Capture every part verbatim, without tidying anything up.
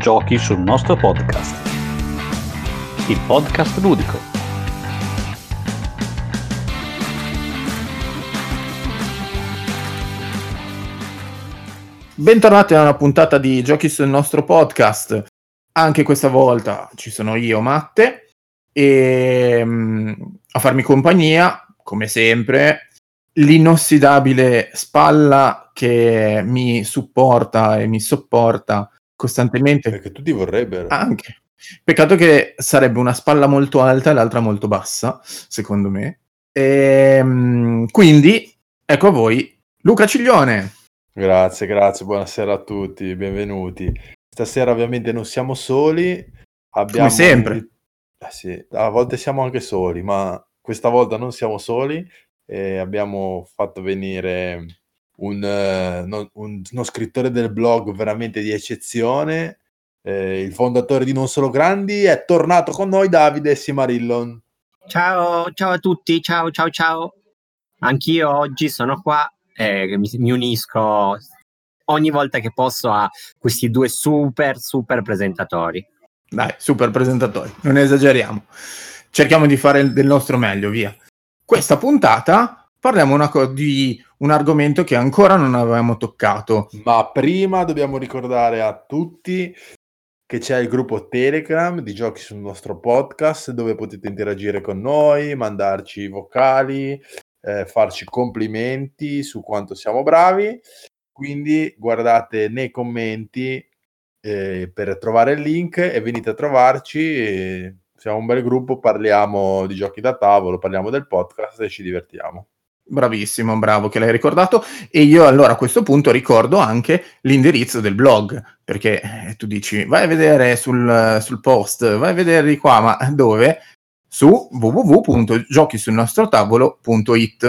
Giochi sul nostro podcast. Il podcast ludico. Bentornati a una puntata di Giochi sul nostro podcast. Anche questa volta ci sono io, Matte, e a farmi compagnia, come sempre, l'inossidabile Spalla, che mi supporta e mi sopporta costantemente. Perché tutti vorrebbero. Anche. Peccato che sarebbe una Spalla molto alta e l'altra molto bassa, secondo me. E quindi, ecco a voi, Luca Ciglione. Grazie, grazie, buonasera a tutti, benvenuti. Stasera ovviamente non siamo soli. Abbiamo... Come sempre. Ah, sì, a volte siamo anche soli, ma questa volta non siamo soli. E abbiamo fatto venire un, uh, no, un, uno scrittore del blog veramente di eccezione, eh, il fondatore di Non Solo Grandi, è tornato con noi Davide Simarillon. Ciao, ciao a tutti, ciao, ciao, ciao. Anch'io oggi sono qua e mi, mi unisco ogni volta che posso a questi due super, super presentatori. Dai, super presentatori, non esageriamo. Cerchiamo di fare del nostro meglio, via. Questa puntata parliamo una co- di un argomento che ancora non avevamo toccato. Ma prima dobbiamo ricordare a tutti che c'è il gruppo Telegram di Giochi sul nostro podcast, dove potete interagire con noi, mandarci vocali, eh, farci complimenti su quanto siamo bravi. Quindi guardate nei commenti eh, per trovare il link e venite a trovarci. E... siamo un bel gruppo, parliamo di giochi da tavolo, parliamo del podcast e ci divertiamo. Bravissimo, bravo che l'hai ricordato. E io allora a questo punto ricordo anche l'indirizzo del blog, perché eh, tu dici vai a vedere sul, sul post, vai a vedere di qua, ma dove? Su w w w punto giochi sul nostro tavolo punto i t.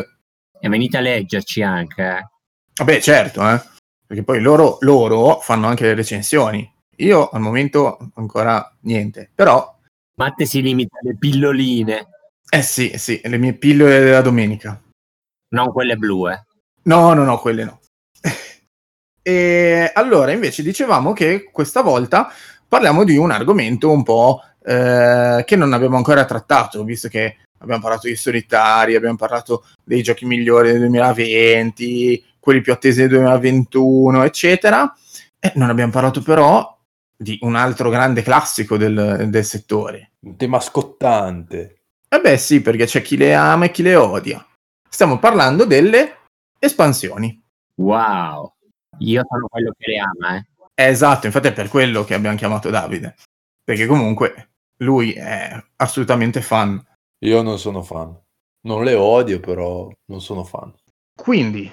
E venite a leggerci anche. Eh. Vabbè, certo, eh, perché poi loro, loro fanno anche le recensioni. Io al momento ancora niente, però... Matte si limita alle pilloline. Eh sì, sì, le mie pillole della domenica. Non quelle blu, eh? No, no, no, quelle no. E allora, invece, dicevamo che questa volta parliamo di un argomento un po' eh, che non abbiamo ancora trattato, visto che abbiamo parlato di solitari, abbiamo parlato dei giochi migliori del duemilaventi, quelli più attesi del duemilaventuno, eccetera. E non abbiamo parlato però... di un altro grande classico del, del settore. Un tema scottante. Eh beh sì, perché c'è chi le ama e chi le odia. Stiamo parlando delle espansioni. Wow, io sono quello che le ama, eh. Esatto, infatti è per quello che abbiamo chiamato Davide. Perché comunque lui è assolutamente fan. Io non sono fan. Non le odio, però non sono fan. Quindi...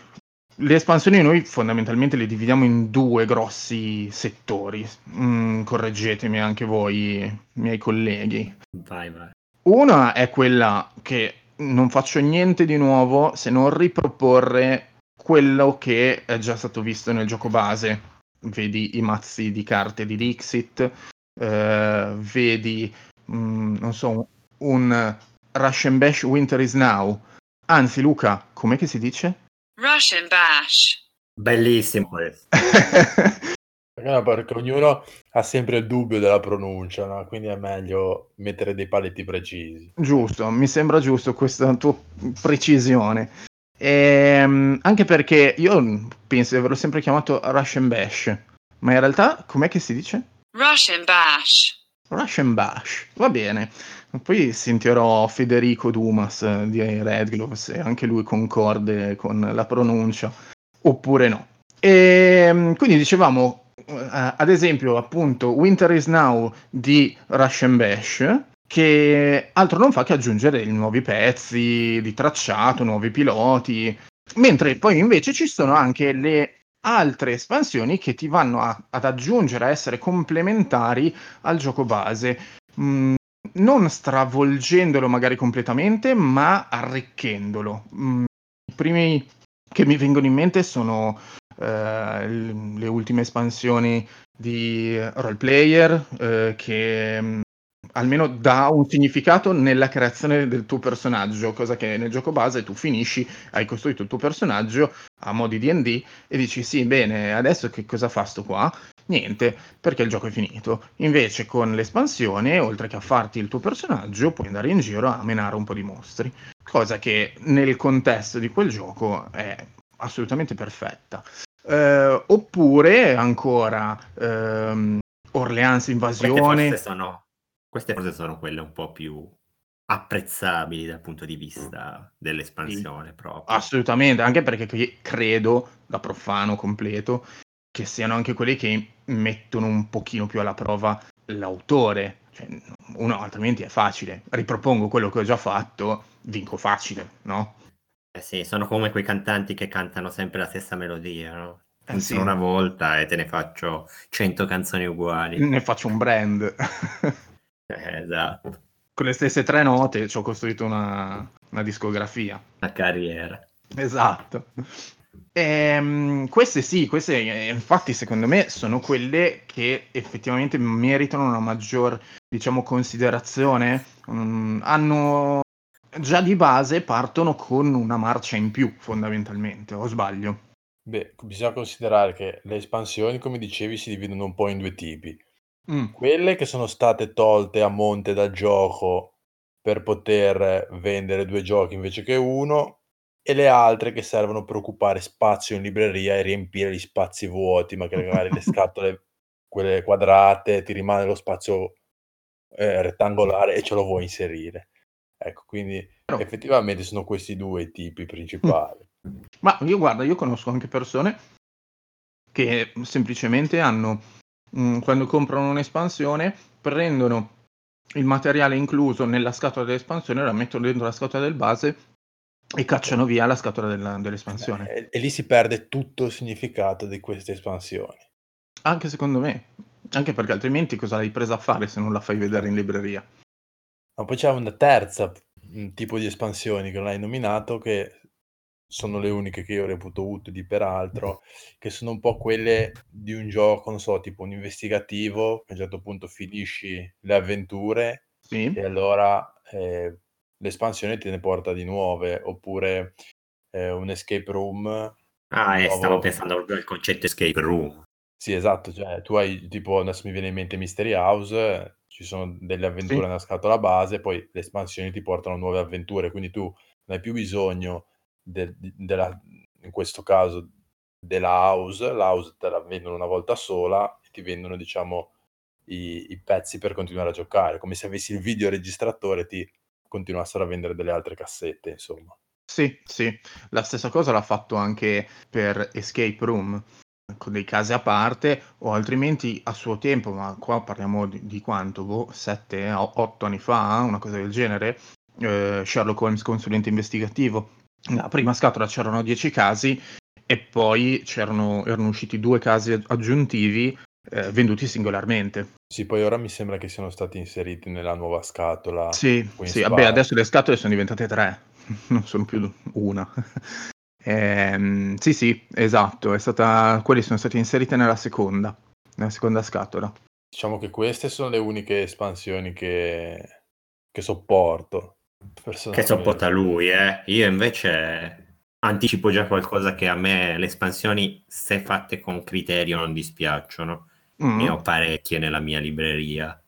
le espansioni noi fondamentalmente le dividiamo in due grossi settori, mm, correggetemi anche voi, miei colleghi. Vai, vai. Una è quella che non faccio niente di nuovo se non riproporre quello che è già stato visto nel gioco base. Vedi i mazzi di carte di Dixit, eh, vedi, mm, non so, un Rush and Bash Winter is Now. Anzi, Luca, com'è che si dice? Rush and Bash. Bellissimo questo. No, perché ognuno ha sempre il dubbio della pronuncia, no? Quindi è meglio mettere dei paletti precisi. Giusto, mi sembra giusto questa tua precisione. Ehm, anche perché io penso di averlo sempre chiamato Rush and Bash, ma in realtà com'è che si dice? Rush and Bash. Rush and Bash, va bene. Poi sentirò Federico Dumas di Red Glove se anche lui concorde con la pronuncia oppure no. E quindi dicevamo, ad esempio, appunto, Winter is Now di Rush and Bash, che altro non fa che aggiungere nuovi pezzi di tracciato, nuovi piloti, mentre poi invece ci sono anche le altre espansioni che ti vanno a, ad aggiungere, a essere complementari al gioco base, mm, non stravolgendolo magari completamente, ma arricchendolo. Mm, i primi che mi vengono in mente sono eh, le ultime espansioni di Roleplayer, eh, che mm, almeno dà un significato nella creazione del tuo personaggio, cosa che nel gioco base tu finisci, hai costruito il tuo personaggio a modi D and D e dici sì, bene, adesso che cosa fa sto qua? niente, perché il gioco è finito. Invece con l'espansione, oltre che a farti il tuo personaggio, puoi andare in giro a menare un po' di mostri, cosa che nel contesto di quel gioco è assolutamente perfetta. Eh, oppure ancora ehm, Orleans Invasione. Queste forse sono, queste forse sono quelle un po' più apprezzabili dal punto di vista dell'espansione, sì, proprio. Assolutamente, anche perché credo, da profano completo, che siano anche quelli che mettono un pochino più alla prova l'autore. Cioè, uno, altrimenti è facile, ripropongo quello che ho già fatto, vinco facile, no? Eh sì, sono come quei cantanti che cantano sempre la stessa melodia, no? Eh sì. Una volta e te ne faccio cento canzoni uguali. Ne faccio un brand. eh, esatto. Con le stesse tre note ci ho costruito una, una discografia. Una carriera. Esatto. E, queste sì, queste infatti secondo me sono quelle che effettivamente meritano una maggior, diciamo, considerazione. Mm, hanno... Già di base partono con una marcia in più, fondamentalmente, o sbaglio? Beh, bisogna considerare che le espansioni, come dicevi, si dividono un po' in due tipi. Mm. Quelle che sono state tolte a monte dal gioco per poter vendere due giochi invece che uno, e le altre che servono per occupare spazio in libreria e riempire gli spazi vuoti, ma che magari le scatole, quelle quadrate, ti rimane lo spazio eh, rettangolare e ce lo vuoi inserire. Ecco, quindi però... effettivamente sono questi due tipi principali. Ma io guarda, io conosco anche persone che semplicemente hanno, mh, quando comprano un'espansione, prendono il materiale incluso nella scatola dell'espansione, la mettono dentro la scatola del base e cacciano via la scatola della, dell'espansione. Eh, e, e lì si perde tutto il significato di queste espansioni. Anche secondo me, anche perché altrimenti cosa l'hai presa a fare se non la fai vedere in libreria? Ma poi c'è una terza un tipo di espansioni che non hai nominato, che sono le uniche che io reputo utili peraltro, che sono un po' quelle di un gioco, non so, tipo un investigativo, che a un certo punto finisci le avventure, sì, e allora eh, l'espansione te ne porta di nuove, oppure eh, un escape room. Ah, eh, stavo pensando proprio al concetto escape room. Sì, esatto, cioè tu hai tipo, adesso mi viene in mente Mystery House, ci sono delle avventure, sì, nella scatola base, poi le espansioni ti portano a nuove avventure, quindi tu non hai più bisogno de, de, della, in questo caso della house, la house te la vendono una volta sola e ti vendono, diciamo, i, i pezzi per continuare a giocare, come se avessi il videoregistratore e ti continuassero a vendere delle altre cassette, insomma. Sì, sì, la stessa cosa l'ha fatto anche per Escape Room, con dei casi a parte, o altrimenti a suo tempo, ma qua parliamo di, di quanto, boh, sette, otto anni fa, una cosa del genere, eh, Sherlock Holmes consulente investigativo, la prima scatola c'erano dieci casi e poi c'erano erano usciti due casi aggiuntivi eh, venduti singolarmente. Sì, poi ora mi sembra che siano stati inseriti nella nuova scatola. Sì, sì, vabbè, adesso le scatole sono diventate tre, non sono più una. Eh, sì, sì, esatto, è stata... quelli sono stati inseriti nella seconda, nella seconda scatola. Diciamo che queste sono le uniche espansioni che, che sopporto. Che sopporta lui, eh. Io invece anticipo già qualcosa, che a me le espansioni, se fatte con criterio, non dispiacciono. Mm. Ne ho parecchie nella mia libreria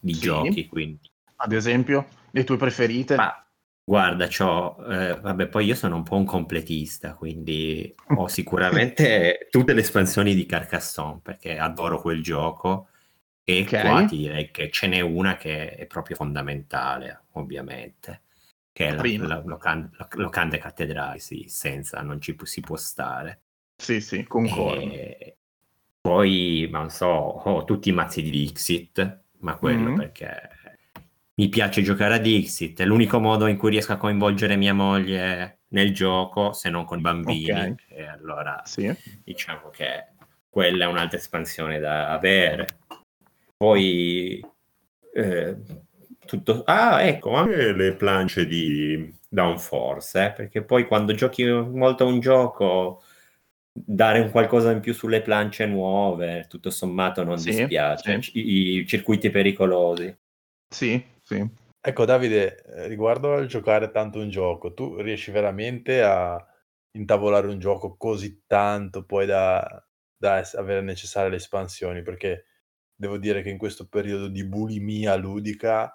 di, sì, giochi, quindi. Ad esempio, le tue preferite? Ma... Guarda, c'ho, eh, vabbè, poi io sono un po' un completista, quindi ho sicuramente tutte le espansioni di Carcassonne, perché adoro quel gioco, e okay, qua ti direi che ce n'è una che è proprio fondamentale, ovviamente, che è la, la, Locanda, la Locanda Cattedrale, sì, senza non ci si può stare. Sì, sì, concordo. E poi, ma non so, ho tutti i mazzi di Dixit, ma quello mm-hmm. perché... Mi piace giocare a Dixit, è l'unico modo in cui riesco a coinvolgere mia moglie nel gioco, se non con i bambini, okay. E allora sì, diciamo che quella è un'altra espansione da avere. Poi eh, tutto... Ah, ecco, anche le planche di Downforce, eh, perché poi quando giochi molto a un gioco, dare un qualcosa in più sulle planche nuove, tutto sommato non sì, dispiace, sì. I, i circuiti pericolosi. Sì. Sì. Ecco Davide, riguardo al giocare tanto un gioco, tu riesci veramente a intavolare un gioco così tanto poi da, da avere necessarie le espansioni, perché devo dire che in questo periodo di bulimia ludica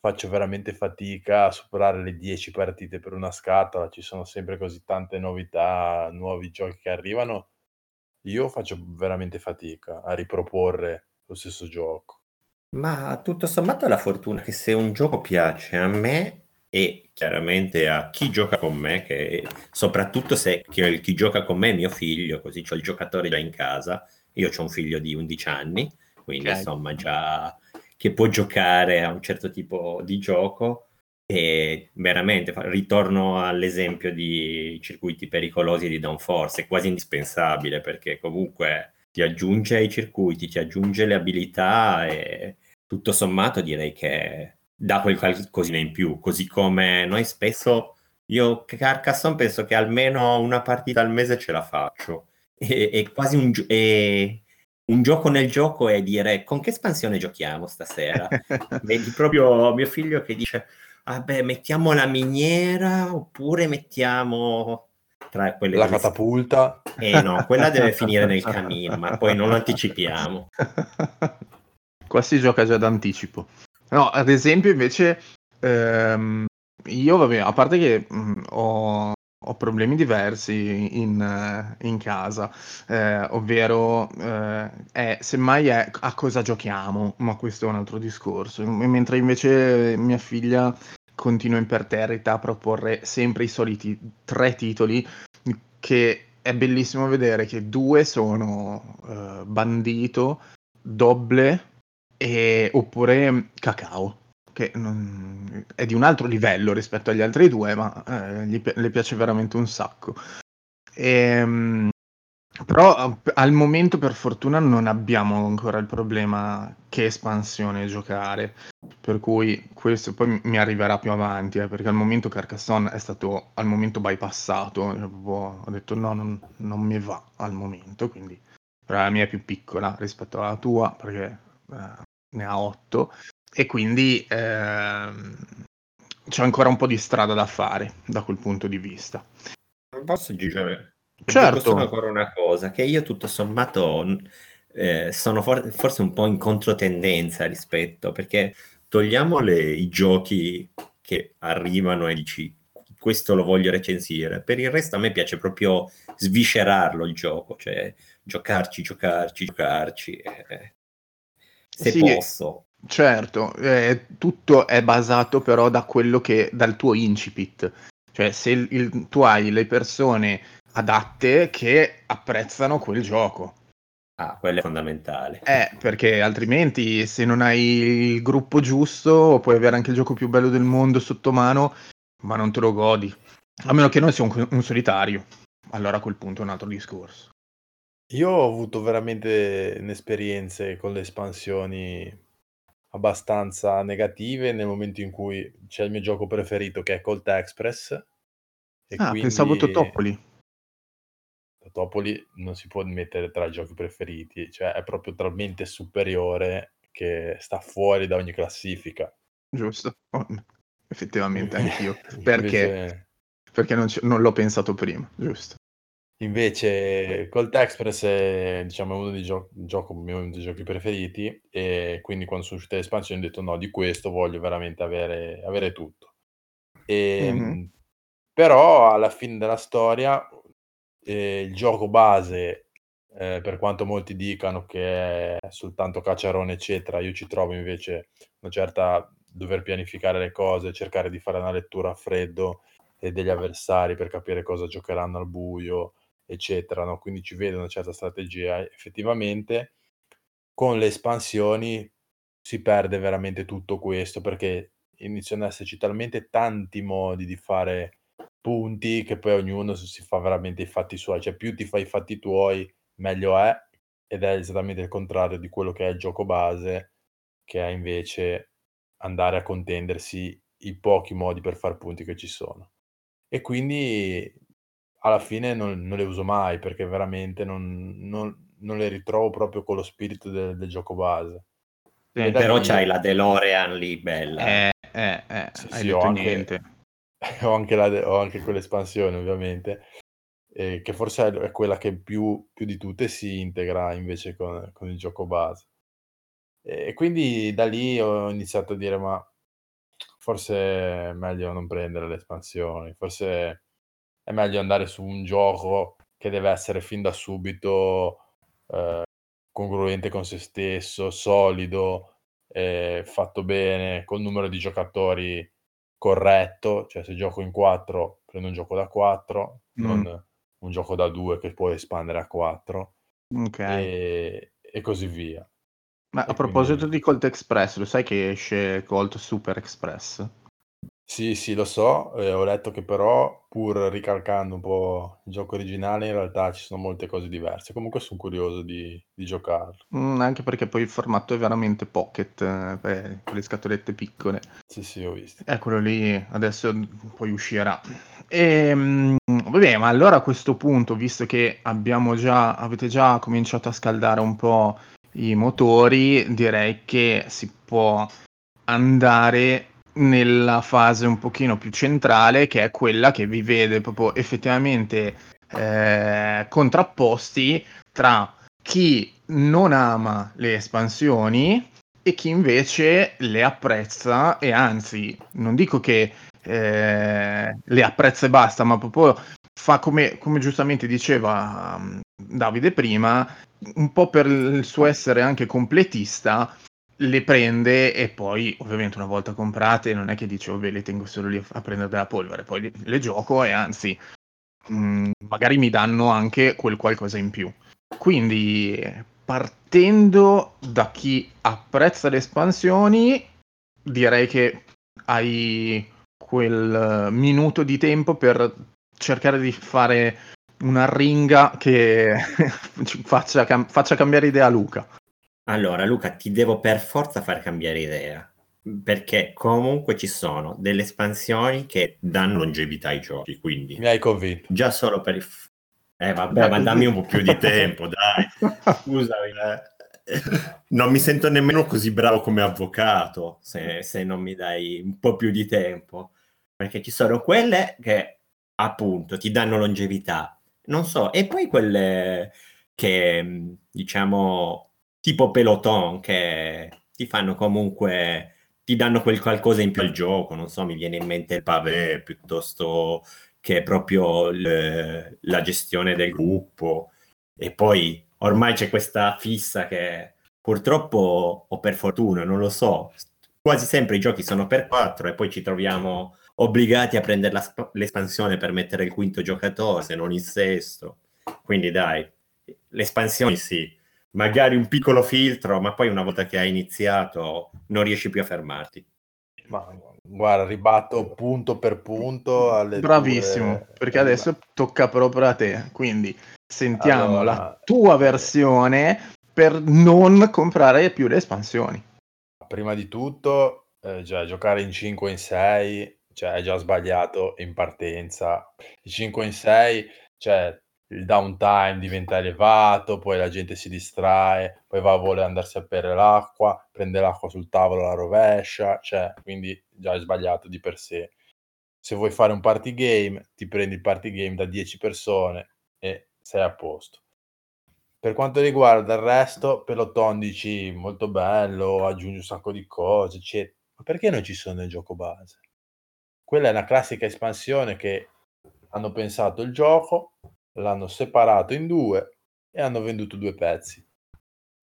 faccio veramente fatica a superare le dieci partite per una scatola, ci sono sempre così tante novità, nuovi giochi che arrivano, io faccio veramente fatica a riproporre lo stesso gioco. Ma tutto sommato è la fortuna che se un gioco piace a me e chiaramente a chi gioca con me, che soprattutto se che chi gioca con me è mio figlio, così c'ho il giocatore già in casa, io c'ho un figlio di undici anni, quindi okay, insomma già che può giocare a un certo tipo di gioco, e veramente ritorno all'esempio di Circuiti Pericolosi di Downforce, è quasi indispensabile perché comunque ti aggiunge ai circuiti, ti aggiunge le abilità e tutto sommato direi che dà qualcosina in più, così come noi spesso, io Carcassonne penso che almeno una partita al mese ce la faccio, è, è quasi un, è, un gioco nel gioco, è dire con che espansione giochiamo stasera, vedi proprio mio figlio che dice vabbè mettiamo la miniera oppure mettiamo... Tra quelle la catapulta delle... eh no, quella deve finire nel camino, ma poi non anticipiamo. Qua si gioca già d'anticipo. No, ad esempio invece ehm, io vabbè, a parte che mh, ho, ho problemi diversi in, in casa, eh, ovvero eh, è, semmai è a cosa giochiamo, ma questo è un altro discorso, mentre invece mia figlia continua imperterrita a proporre sempre i soliti tre titoli, che è bellissimo vedere che due sono uh, Bandito, Doble e oppure Cacao, che non, è di un altro livello rispetto agli altri due, ma eh, gli, le piace veramente un sacco. E, um, però al momento per fortuna non abbiamo ancora il problema che espansione giocare, per cui questo poi mi arriverà più avanti, eh, perché al momento Carcassonne è stato al momento bypassato, cioè, boh, ho detto no, non, non mi va al momento, quindi però la mia è più piccola rispetto alla tua perché eh, ne ha otto e quindi eh, c'è ancora un po' di strada da fare da quel punto di vista. Non posso dire... Certo. Ancora una cosa, che io tutto sommato eh, sono for- forse un po' in controtendenza rispetto, perché togliamo le, i giochi che arrivano e dici questo lo voglio recensire, per il resto a me piace proprio sviscerarlo il gioco, cioè giocarci, giocarci, giocarci, eh, se sì, posso. Certo, eh, tutto è basato però da quello che, dal tuo incipit, cioè se il, il, tu hai le persone... adatte che apprezzano quel gioco. Ah, quello è fondamentale. Eh, perché altrimenti se non hai il gruppo giusto puoi avere anche il gioco più bello del mondo sotto mano, ma non te lo godi. A meno che non sia un, un solitario. Allora a quel punto è un altro discorso. Io ho avuto veramente esperienze con le espansioni abbastanza negative nel momento in cui c'è il mio gioco preferito che è Colt Express. E ah, quindi... pensavo Totopoly. Totopoly non si può mettere tra i giochi preferiti, cioè è proprio talmente superiore che sta fuori da ogni classifica. Giusto, oh, effettivamente anch'io, perché, invece... perché non, c- non l'ho pensato prima, giusto. Invece Colt Express è, diciamo, uno dei, gio- gioco, uno dei giochi preferiti e quindi quando sono uscite le espansioni ho detto no, di questo voglio veramente avere, avere tutto. E, mm-hmm. Però alla fine della storia... E il gioco base, eh, per quanto molti dicano che è soltanto cacciarone eccetera, io ci trovo invece una certa dover pianificare le cose, cercare di fare una lettura a freddo eh, degli avversari per capire cosa giocheranno al buio eccetera, no? Quindi ci vedo una certa strategia, effettivamente con le espansioni si perde veramente tutto questo perché iniziano ad esserci talmente tanti modi di fare punti che poi ognuno si fa veramente i fatti suoi, cioè più ti fai i fatti tuoi meglio è, ed è esattamente il contrario di quello che è il gioco base, che è invece andare a contendersi i pochi modi per far punti che ci sono, e quindi alla fine non, non le uso mai perché veramente non, non, non le ritrovo proprio con lo spirito del, del gioco base. Sì, però lì... c'hai la DeLorean lì bella, eh, eh, eh, sì, hai sì, detto niente anche... Ho anche, la de- ho anche quell'espansione ovviamente, eh, che forse è quella che più, più di tutte si integra invece con, con il gioco base. E quindi da lì ho iniziato a dire, ma forse è meglio non prendere le espansioni, forse è meglio andare su un gioco che deve essere fin da subito eh, congruente con se stesso, solido, eh, fatto bene, col numero di giocatori corretto, cioè se gioco in quattro prendo un gioco da quattro, mm. non un gioco da due che puoi espandere a quattro, okay. e, e così via. Ma a proposito quindi... di Colt Express, lo sai che esce Colt Super Express? Sì, sì, lo so, eh, ho letto che però, pur ricalcando un po' il gioco originale, in realtà ci sono molte cose diverse. Comunque sono curioso di, di giocarlo. Mm, anche perché poi il formato è veramente pocket, eh, con le scatolette piccole. Sì, sì, ho visto. Eccolo lì, adesso poi uscirà. E, mh, vabbè, ma allora a questo punto, visto che abbiamo già, avete già cominciato a scaldare un po' i motori, direi che si può andare nella fase un pochino più centrale, che è quella che vi vede proprio effettivamente eh, contrapposti tra chi non ama le espansioni e chi invece le apprezza, e anzi non dico che eh, le apprezza e basta, ma proprio fa come, come giustamente diceva um, Davide prima, un po' per il suo essere anche completista, le prende e poi ovviamente una volta comprate non è che dice, vabbè, le tengo solo lì a prendere della polvere, poi le, le gioco e anzi mh, magari mi danno anche quel qualcosa in più. Quindi partendo da chi apprezza le espansioni, direi che hai quel minuto di tempo per cercare di fare una ringa che faccia, cam- faccia cambiare idea a Luca. Allora, Luca, ti devo per forza far cambiare idea, perché comunque ci sono delle espansioni che danno longevità ai giochi, quindi... Mi hai convinto. Già solo per... Eh, vabbè, ma dammi un po' più di tempo, dai. Scusami. Eh. Non mi sento nemmeno così bravo come avvocato, se, se non mi dai un po' più di tempo. Perché ci sono quelle che, appunto, ti danno longevità. Non so, e poi quelle che, diciamo, tipo Peloton, che ti fanno comunque, ti danno quel qualcosa in più al gioco, non so, mi viene in mente il pavé, piuttosto che proprio le, la gestione del gruppo. E poi ormai c'è questa fissa che purtroppo, o per fortuna, non lo so, quasi sempre i giochi sono per quattro e poi ci troviamo obbligati a prendere la sp- l'espansione per mettere il quinto giocatore, se non il sesto. Quindi dai, l'espansione sì, magari un piccolo filtro, ma poi una volta che hai iniziato non riesci più a fermarti. Ma guarda, ribatto punto per punto alle bravissimo, tue... perché adesso tocca proprio a te, quindi sentiamo allora la tua versione per non comprare più le espansioni. Prima di tutto, eh, già giocare in cinque in sei, cioè è già sbagliato in partenza. Il cinque in sei, cioè il downtime diventa elevato, poi la gente si distrae, poi va a voler andarsi a bere l'acqua, prende l'acqua sul tavolo, la rovescia, cioè quindi già è sbagliato di per sé. Se vuoi fare un party game, ti prendi il party game da dieci persone e sei a posto. Per quanto riguarda il resto, Peloton dici molto bello, aggiungi un sacco di cose, eccetera. Ma perché non ci sono nel gioco base? Quella è una classica espansione che hanno pensato il gioco, l'hanno separato in due e hanno venduto due pezzi.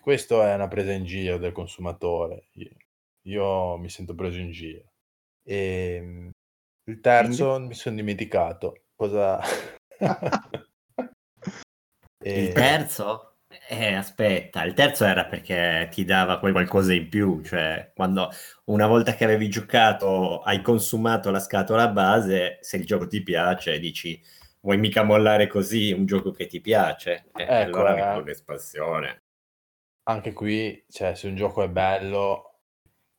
Questo è una presa in giro del consumatore. Io, io mi sento preso in giro. E il terzo Quindi? mi sono dimenticato. Cosa? e... Il terzo? Eh, aspetta, il terzo era perché ti dava quel qualcosa in più, cioè quando una volta che avevi giocato hai consumato la scatola base, se il gioco ti piace dici, vuoi mica mollare così un gioco che ti piace? Eh, ecco, allora eh. Con l'espansione. Anche qui, cioè, se un gioco è bello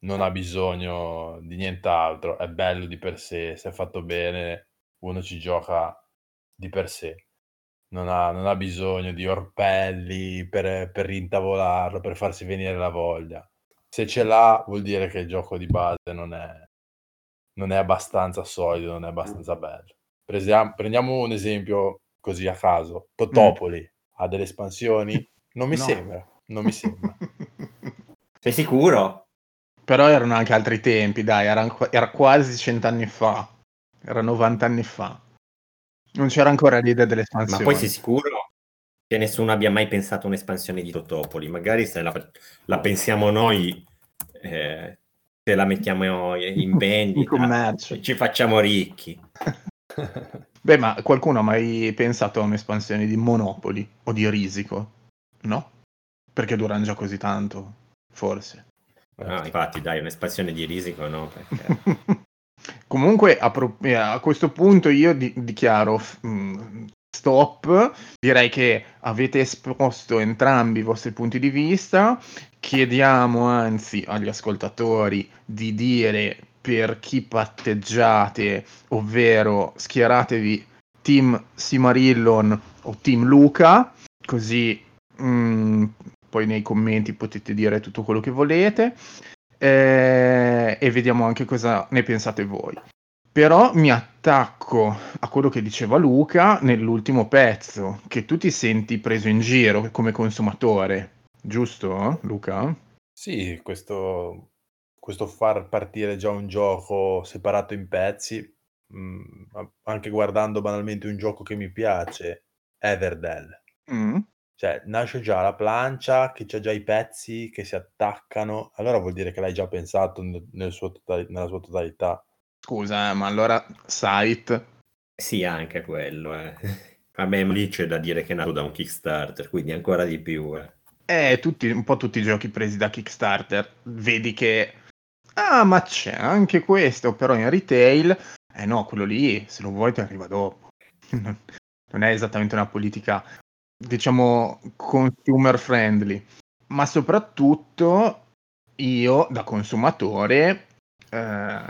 non ha bisogno di nient'altro, è bello di per sé, se è fatto bene uno ci gioca di per sé. Non ha, non ha bisogno di orpelli per, per rintavolarlo, per farsi venire la voglia. Se ce l'ha vuol dire che il gioco di base non è, non è abbastanza solido, non è abbastanza bello. Presiamo, prendiamo un esempio così a caso, Totopoly mm. ha delle espansioni? Non mi no. sembra, non mi sembra. Sei sicuro? Però erano anche altri tempi, dai, era, era quasi cent'anni fa, era novant'anni fa. Non c'era ancora l'idea dell'espansione. Ma poi sei sicuro che nessuno abbia mai pensato a un'espansione di Totopoly? Magari se la, la pensiamo noi, eh, se la mettiamo in vendita, in ci facciamo ricchi. Beh, ma qualcuno ha mai pensato a un'espansione di Monopoly o di Risico? No? Perché durano già così tanto, forse. No, infatti, dai, un'espansione di Risico no, perché... Comunque, a, pro- a questo punto io di- dichiaro mh, stop. Direi che avete esposto entrambi i vostri punti di vista. Chiediamo anzi agli ascoltatori di dire per chi patteggiate, ovvero schieratevi team Simarillon o team Luca, così mh, poi nei commenti potete dire tutto quello che volete. Eh, e vediamo anche cosa ne pensate voi. Però mi attacco a quello che diceva Luca nell'ultimo pezzo, che tu ti senti preso in giro come consumatore, giusto Luca? Sì, questo, questo far partire già un gioco separato in pezzi, mh, anche guardando banalmente un gioco che mi piace, Everdell. Mm. Cioè, nasce già la plancia, che c'è già i pezzi che si attaccano, allora vuol dire che l'hai già pensato nel suo totali- nella sua totalità. Scusa, ma allora Sight? Sì, anche quello, eh. A me lì c'è da dire che è nato da un Kickstarter, quindi ancora di più, eh. Eh, tutti, un po' tutti i giochi presi da Kickstarter, vedi che... Ah, ma c'è anche questo, però in retail... Eh no, quello lì, se lo vuoi ti arriva dopo. Non è esattamente una politica... diciamo consumer friendly, ma soprattutto io da consumatore eh,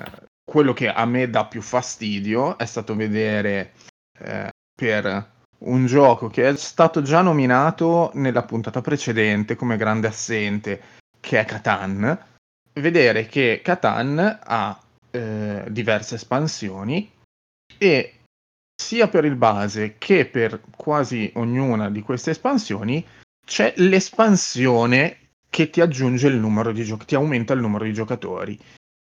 quello che a me dà più fastidio è stato vedere eh, per un gioco che è stato già nominato nella puntata precedente come grande assente, che è Catan, vedere che Catan ha eh, diverse espansioni e sia per il base che per quasi ognuna di queste espansioni c'è l'espansione che ti aggiunge il numero di giochi, ti aumenta il numero di giocatori.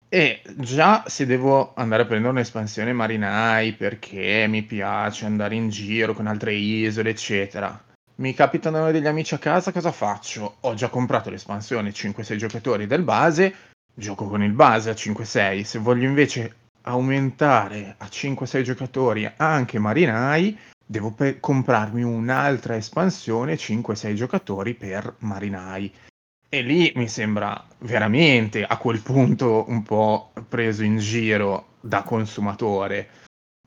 E già se devo andare a prendere un'espansione Marinai perché mi piace andare in giro con altre isole, eccetera, mi capitano degli amici a casa, cosa faccio? Ho già comprato l'espansione cinque sei giocatori del base, gioco con il base a cinque sei. Se voglio invece aumentare a cinque sei giocatori anche Marinai, devo pe- comprarmi un'altra espansione cinque sei giocatori per Marinai, e lì mi sembra veramente a quel punto un po' preso in giro da consumatore,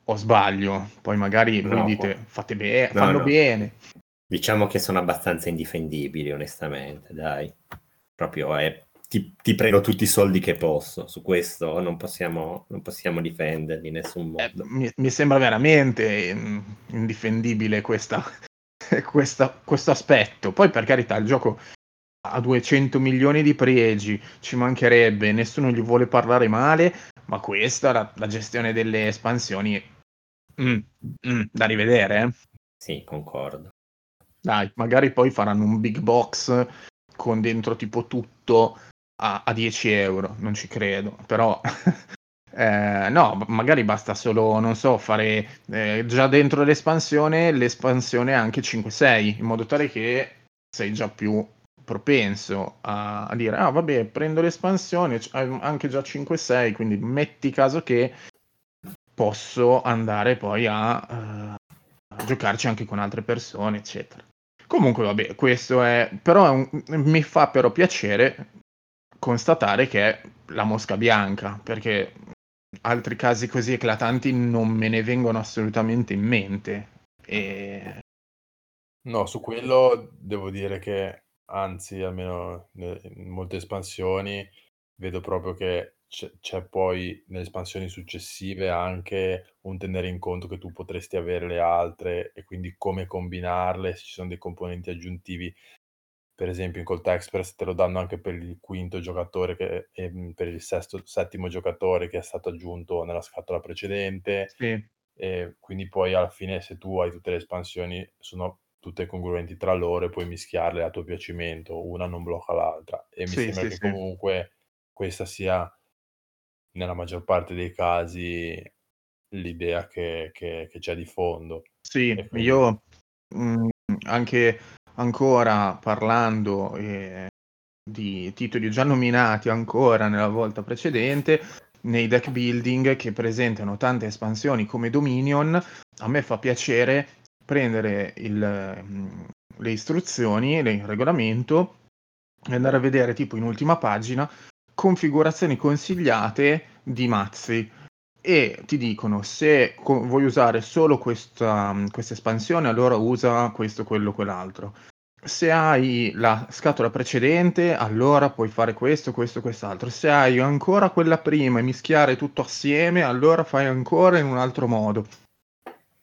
o sbaglio? Poi magari voi no, dite fate be- no, fanno no. bene, diciamo che sono abbastanza indifendibili onestamente, dai, proprio è Ti, ti prendo tutti i soldi che posso, su questo non possiamo, non possiamo difenderli in nessun modo. Eh, mi, mi sembra veramente indifendibile questa, questa, questo aspetto. Poi per carità il gioco ha duecento milioni di pregi, ci mancherebbe, nessuno gli vuole parlare male, ma questa, la, la gestione delle espansioni, mm, mm, da rivedere. Eh? Sì, concordo. Dai, magari poi faranno un big box con dentro tipo tutto, a dieci euro, non ci credo, però eh, no, magari basta solo, non so, fare eh, già dentro l'espansione, l'espansione anche cinque sei, in modo tale che sei già più propenso a, a dire, ah vabbè, prendo l'espansione, anche già cinque sei, quindi metti caso che posso andare poi a, eh, a giocarci anche con altre persone, eccetera. Comunque vabbè, questo è, però è un, mi fa però piacere constatare che è la mosca bianca, perché altri casi così eclatanti non me ne vengono assolutamente in mente. E... No, su quello devo dire che, anzi, almeno in molte espansioni, vedo proprio che c'è, c'è poi nelle espansioni successive anche un tenere in conto che tu potresti avere le altre e quindi come combinarle, se ci sono dei componenti aggiuntivi. Per esempio in Colt Express te lo danno anche per il quinto giocatore che, e per il sesto, settimo giocatore che è stato aggiunto nella scatola precedente. Sì. e quindi poi alla fine, se tu hai tutte le espansioni, sono tutte congruenti tra loro e puoi mischiarle a tuo piacimento, una non blocca l'altra. E mi sì, sembra sì, che sì. comunque questa sia, nella maggior parte dei casi, l'idea che, che, che c'è di fondo. Sì, quindi... io mh, anche ancora parlando eh, di titoli già nominati ancora nella volta precedente, nei deck building che presentano tante espansioni come Dominion, a me fa piacere prendere il, le istruzioni, il regolamento, e andare a vedere tipo in ultima pagina configurazioni consigliate di mazzi, e ti dicono se co- vuoi usare solo questa espansione allora usa questo, quello, quell'altro, se hai la scatola precedente allora puoi fare questo, questo, quest'altro, se hai ancora quella prima e mischiare tutto assieme allora fai ancora in un altro modo.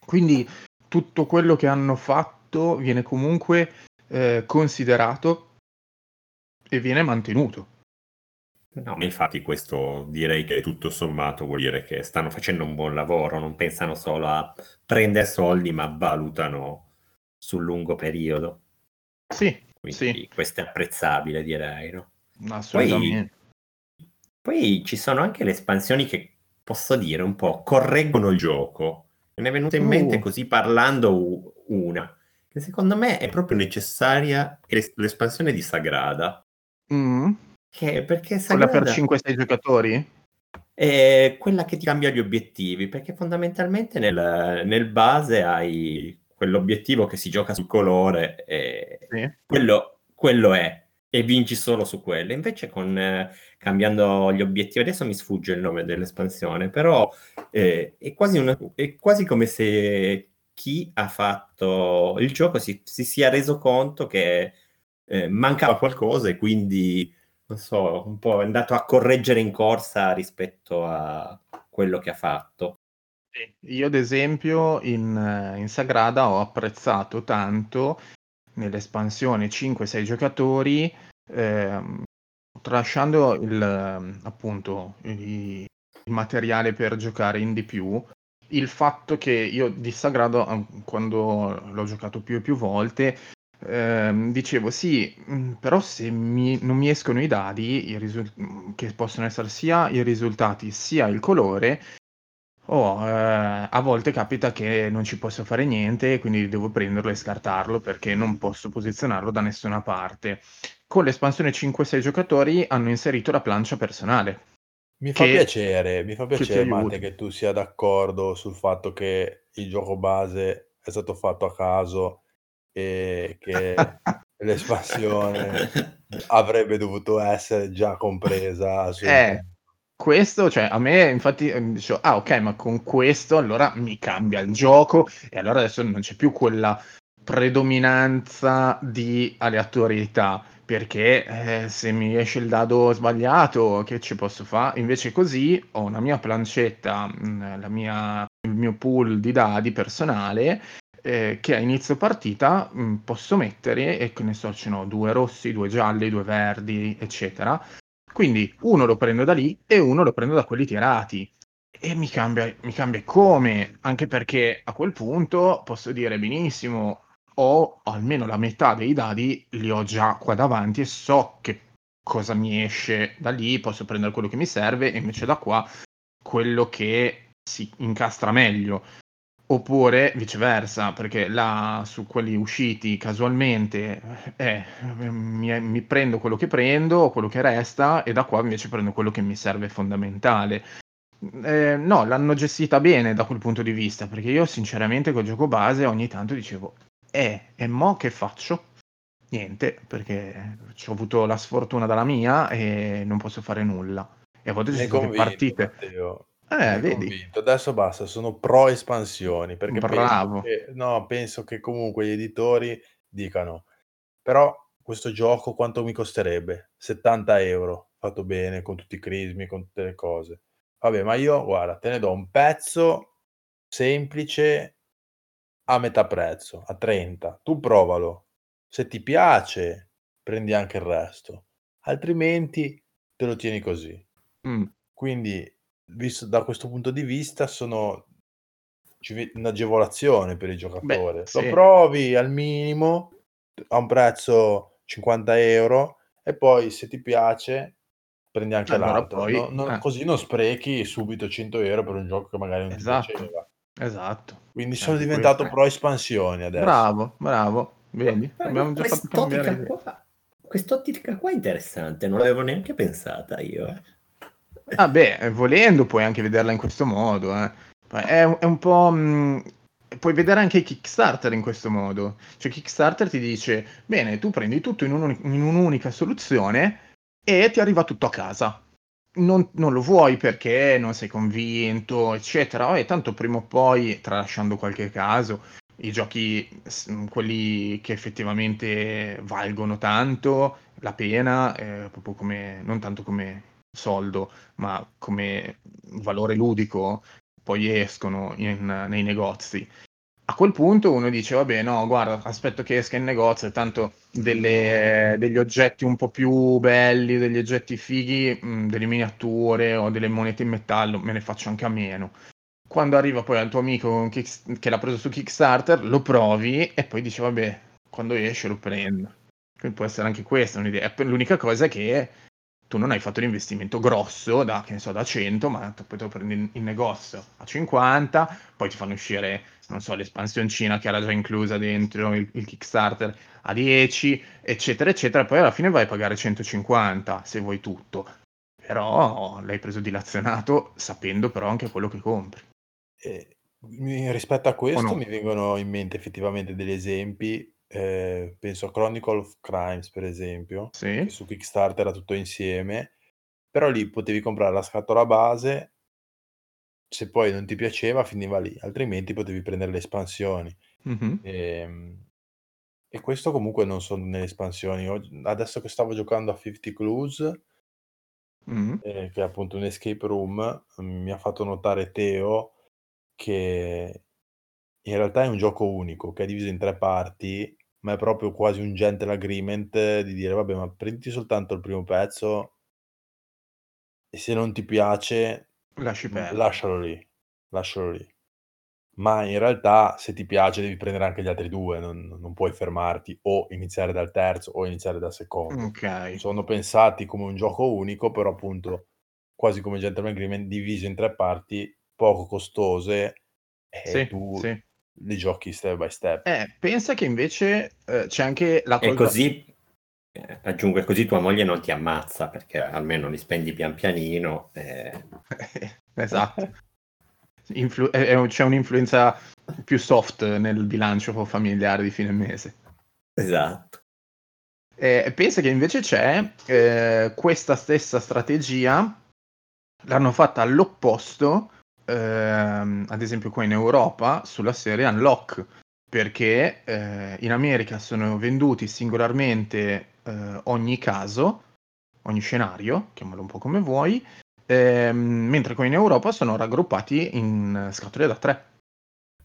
Quindi tutto quello che hanno fatto viene comunque eh, considerato e viene mantenuto. No, ma infatti questo direi che tutto sommato vuol dire che stanno facendo un buon lavoro, non pensano solo a prendere soldi ma valutano sul lungo periodo. Sì, quindi sì. Questo è apprezzabile, direi, no? Assolutamente. Poi, poi ci sono anche le espansioni che, posso dire, un po' correggono il gioco. Me ne è venuta in uh. mente così parlando una, che secondo me è proprio necessaria, è l'espansione di Sagrada. Mm. Che perché Sagrada, quella per cinque sei giocatori? È quella che ti cambia gli obiettivi, perché fondamentalmente nel, nel base hai quell'obiettivo che si gioca sul colore e sì. quello, quello è, e vinci solo su quello. Invece con eh, cambiando gli obiettivi, adesso mi sfugge il nome dell'espansione, però eh, è, quasi una, è quasi come se chi ha fatto il gioco si, si sia reso conto che eh, mancava qualcosa e quindi, non so, un po' è andato a correggere in corsa rispetto a quello che ha fatto. Io ad esempio in, in Sagrada ho apprezzato tanto nell'espansione cinque sei giocatori, eh, tralasciando il, appunto il, il materiale per giocare in di più, il fatto che io di Sagrada, quando l'ho giocato più e più volte, eh, dicevo sì, però se mi, non mi escono i dadi, i risu- che possono essere sia i risultati sia il colore, Oh, eh, a volte capita che non ci posso fare niente, quindi devo prenderlo e scartarlo perché non posso posizionarlo da nessuna parte. Con l'espansione cinque sei giocatori hanno inserito la plancia personale. Mi fa che, piacere, mi fa piacere, che Matte, che tu sia d'accordo sul fatto che il gioco base è stato fatto a caso e che l'espansione avrebbe dovuto essere già compresa su... Eh. Questo, cioè, a me infatti dicevo, ah ok, ma con questo allora mi cambia il gioco e allora adesso non c'è più quella predominanza di aleatorietà, perché eh, se mi esce il dado sbagliato che ci posso fare? Invece così ho una mia plancetta, la mia, il mio pool di dadi personale eh, che a inizio partita mh, posso mettere, e che ne so, ce n'ho due rossi, due gialli, due verdi, eccetera. Quindi uno lo prendo da lì e uno lo prendo da quelli tirati, e mi cambia, mi cambia come, anche perché a quel punto posso dire benissimo, ho almeno la metà dei dadi, li ho già qua davanti e so che cosa mi esce da lì, posso prendere quello che mi serve e invece da qua quello che si incastra meglio. Oppure viceversa, perché là su quelli usciti casualmente eh, mi, mi prendo quello che prendo, quello che resta, e da qua invece prendo quello che mi serve fondamentale. Eh, no, l'hanno gestita bene da quel punto di vista, perché io sinceramente col gioco base ogni tanto dicevo eh, e mo che faccio? Niente, perché ci ho avuto la sfortuna dalla mia e non posso fare nulla. E a volte ci sono partite... Matteo. Eh, vedi. Adesso basta, sono pro espansioni, perché penso che, no, penso che comunque gli editori dicano, però questo gioco quanto mi costerebbe? settanta euro, fatto bene, con tutti i crismi, con tutte le cose. Vabbè, ma io, guarda, te ne do un pezzo semplice a metà prezzo, a trenta, tu provalo, se ti piace prendi anche il resto, altrimenti te lo tieni così. Mm. Quindi visto da questo punto di vista sono ci un'agevolazione per il giocatore. Beh, sì. Lo provi al minimo a un prezzo cinquanta euro e poi se ti piace prendi anche allora l'altro. Poi, no? non, eh. Così non sprechi subito cento euro per un gioco che magari non esatto. ti piaceva. Esatto. Quindi sono eh, diventato poi... pro espansioni adesso. Bravo, bravo. Vedi? Abbiamo già fatto cambiare. Qua... Quest'ottica qua è interessante, non l'avevo neanche pensata io. Eh. Ah beh, volendo puoi anche vederla in questo modo, eh. È, è un po'... Mh, puoi vedere anche i Kickstarter in questo modo. Cioè Kickstarter ti dice, bene, tu prendi tutto in, un, in un'unica soluzione e ti arriva tutto a casa. Non, non lo vuoi perché non sei convinto, eccetera. E tanto prima o poi, tralasciando qualche caso, i giochi, quelli che effettivamente valgono tanto, la pena, eh, proprio come non tanto come... soldo, ma come valore ludico, poi escono in, nei negozi. A quel punto uno dice, vabbè, no, guarda, aspetto che esca in negozio, tanto delle, degli oggetti un po' più belli, degli oggetti fighi, mh, delle miniature o delle monete in metallo, me ne faccio anche a meno. Quando arriva poi al tuo amico che l'ha preso su Kickstarter, lo provi e poi dice, vabbè, quando esce lo prendo. Quindi può essere anche questa un'idea. L'unica cosa è che tu non hai fatto l'investimento grosso da, che ne so, da cento, ma poi te lo prendi in negozio a cinquanta, poi ti fanno uscire, non so, l'espansioncina che era già inclusa dentro il, il Kickstarter a dieci, eccetera, eccetera, poi alla fine vai a pagare centocinquanta se vuoi tutto. Però l'hai preso dilazionato sapendo però anche quello che compri. Eh, rispetto a questo no? Mi vengono in mente effettivamente degli esempi. Eh, penso a Chronicle of Crimes per esempio, sì. Su Kickstarter era tutto insieme, però lì potevi comprare la scatola base, se poi non ti piaceva finiva lì, altrimenti potevi prendere le espansioni. Mm-hmm. e, e questo comunque non sono nelle espansioni. Adesso che stavo giocando a cinquanta Clues, mm-hmm. eh, che è appunto un escape room, mi ha fatto notare Teo che in realtà è un gioco unico che è diviso in tre parti, ma è proprio quasi un gentle agreement di dire vabbè, ma prenditi soltanto il primo pezzo e se non ti piace lasci perdere. lascialo lì lascialo lì ma in realtà se ti piace devi prendere anche gli altri due, non, non puoi fermarti o iniziare dal terzo o iniziare dal secondo. Okay. Sono pensati come un gioco unico, però appunto quasi come gentle agreement diviso in tre parti poco costose e sì, tu sì. li giochi step by step. Eh, pensa che invece eh, c'è anche la cosa... E così, eh, aggiungo, così tua moglie non ti ammazza, perché almeno li spendi pian pianino. Eh. Esatto. Influ- è, è, c'è un'influenza più soft nel bilancio familiare di fine mese. Esatto. Eh, pensa che invece c'è eh, questa stessa strategia, l'hanno fatta all'opposto, Uh, ad esempio qua in Europa sulla serie Unlock, perché uh, in America sono venduti singolarmente uh, ogni caso, ogni scenario, chiamalo un po' come vuoi, uh, mentre qua in Europa sono raggruppati in scatole da tre.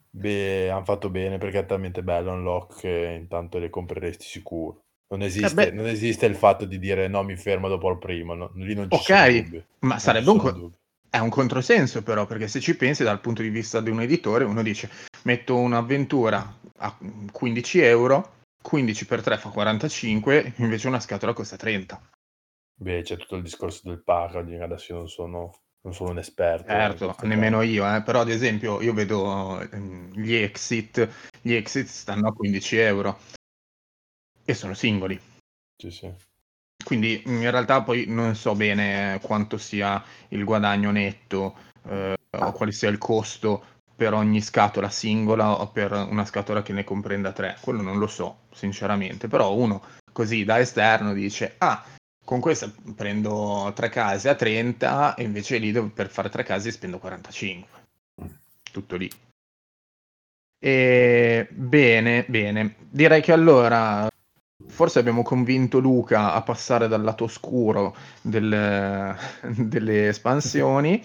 Beh, hanno fatto bene, perché è talmente bello Unlock che intanto le compreresti sicuro. Non esiste, eh non esiste il fatto di dire no, mi fermo dopo il primo, no, lì non ci okay, sono dubbi. Ma non sarebbe un co- È un controsenso però, perché se ci pensi dal punto di vista di un editore, uno dice metto un'avventura a quindici euro, quindici per tre fa quarantacinque, invece una scatola costa trenta. Beh, c'è tutto il discorso del packaging, adesso io non sono, non sono un esperto. Certo, nemmeno caso. io, eh, però ad esempio io vedo ehm, gli Exit, gli Exit stanno a quindici euro e sono singoli. Sì, sì. Quindi in realtà poi non so bene quanto sia il guadagno netto eh, o quale sia il costo per ogni scatola singola o per una scatola che ne comprenda tre, quello non lo so sinceramente, però uno così da esterno dice ah, con questa prendo tre case a trenta e invece lì devo, per fare tre case spendo quarantacinque, tutto lì. E bene, bene, direi che allora... Forse abbiamo convinto Luca a passare dal lato oscuro del, delle espansioni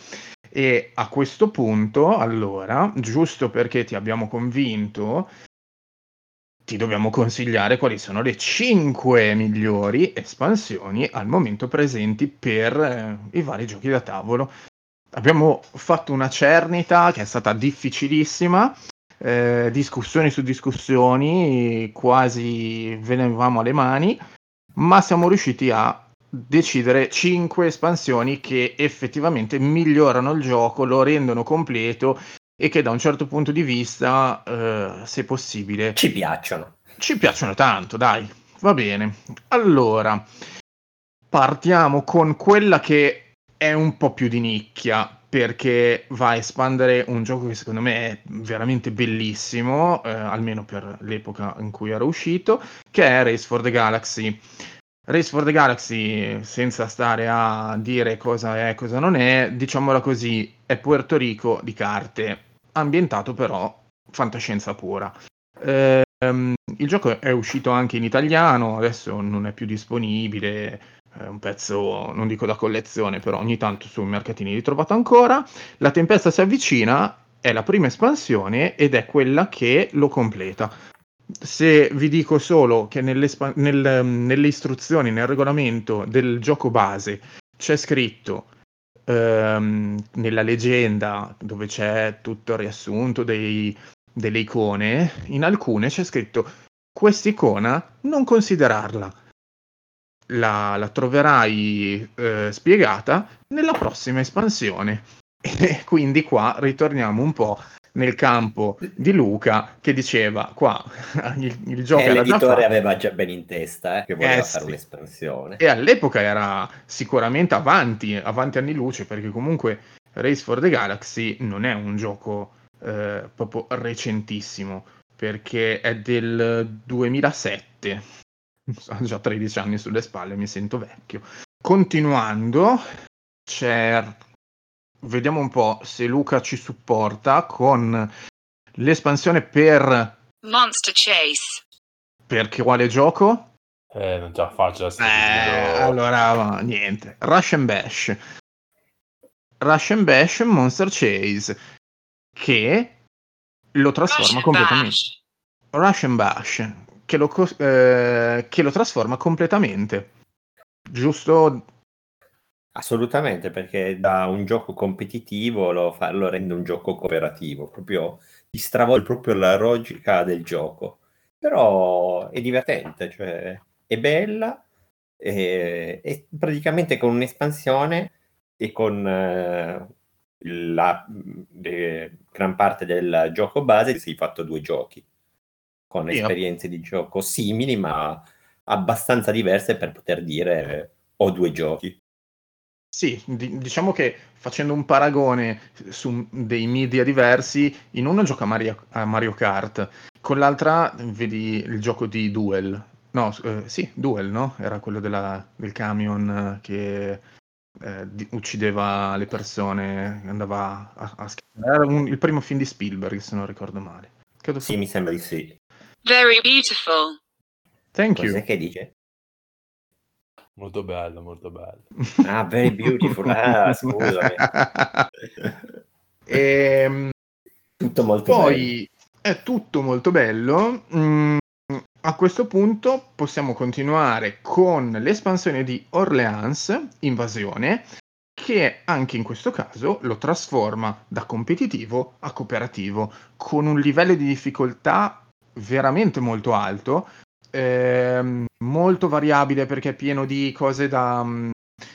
e a questo punto, allora, giusto perché ti abbiamo convinto, ti dobbiamo consigliare quali sono le cinque migliori espansioni al momento presenti per eh, i vari giochi da tavolo. abbiamo fatto una cernita che è stata difficilissima, eh, discussioni su discussioni, quasi venivamo alle mani, ma siamo riusciti a decidere cinque espansioni che effettivamente migliorano il gioco, lo rendono completo e che da un certo punto di vista, eh, se possibile, ci piacciono. Ci piacciono tanto, dai. Va bene. Allora, partiamo con quella che è un po' più di nicchia, perché va a espandere un gioco che secondo me è veramente bellissimo, eh, almeno per l'epoca in cui era uscito, che è Race for the Galaxy. Race for the Galaxy, senza stare a dire cosa è e cosa non è, diciamola così, è Puerto Rico di carte, ambientato però fantascienza pura. Eh, il gioco è uscito anche in italiano, adesso non è più disponibile, è un pezzo, non dico da collezione, però ogni tanto sui mercatini li trovate ancora. La tempesta si avvicina, è la prima espansione ed è quella che lo completa. Se vi dico solo che nelle, nel, nelle istruzioni, nel regolamento del gioco base c'è scritto, ehm, nella leggenda dove c'è tutto il riassunto dei, delle icone, in alcune c'è scritto quest'icona non considerarla, la, la troverai eh, spiegata nella prossima espansione. E quindi qua ritorniamo un po' nel campo di Luca, che diceva qua il, il gioco era già l'editore aveva già ben in testa eh, che voleva eh, fare sì. un'espansione, e all'epoca era sicuramente avanti avanti anni luce, perché comunque Race for the Galaxy non è un gioco eh, proprio recentissimo, perché è del duemilasette, ho già tredici anni sulle spalle, mi sento vecchio. Continuando, c'è vediamo un po' se Luca ci supporta con l'espansione per Monster Chase. Per quale gioco? Eh, non ce la faccio la eh, allora ma, niente. Rush and Bash. Rush and Bash Monster Chase, che lo trasforma Rush completamente. Bash. Rush and Bash, che lo eh, che lo trasforma completamente. Giusto? Assolutamente, perché da un gioco competitivo lo, fa, lo rende un gioco cooperativo, proprio ti stravolge proprio la logica del gioco, però è divertente, cioè è bella, e, e praticamente con un'espansione e con eh, la de, gran parte del gioco base si è fatto due giochi, con yeah. esperienze di gioco simili ma abbastanza diverse per poter dire eh, ho due giochi. Sì, diciamo che facendo un paragone su dei media diversi, in uno gioca Mario, a Mario Kart, con l'altra vedi il gioco di Duel, no, eh, sì, Duel, no? Era quello della, del camion che eh, di, uccideva le persone, andava a, a schiacciare, era un, il primo film di Spielberg, se non ricordo male. Credo sì, fu... mi sembra di sì. Very beautiful. Thank Cos'è you. Cos'è che dice? Molto bello, molto bello. Ah, very beautiful. Ah, scusami. E, tutto molto poi bello. È tutto molto bello. Mm, a questo punto possiamo continuare con l'espansione di Orleans Invasione, che anche in questo caso lo trasforma da competitivo a cooperativo, con un livello di difficoltà veramente molto alto. Eh, molto variabile, perché è pieno di cose da,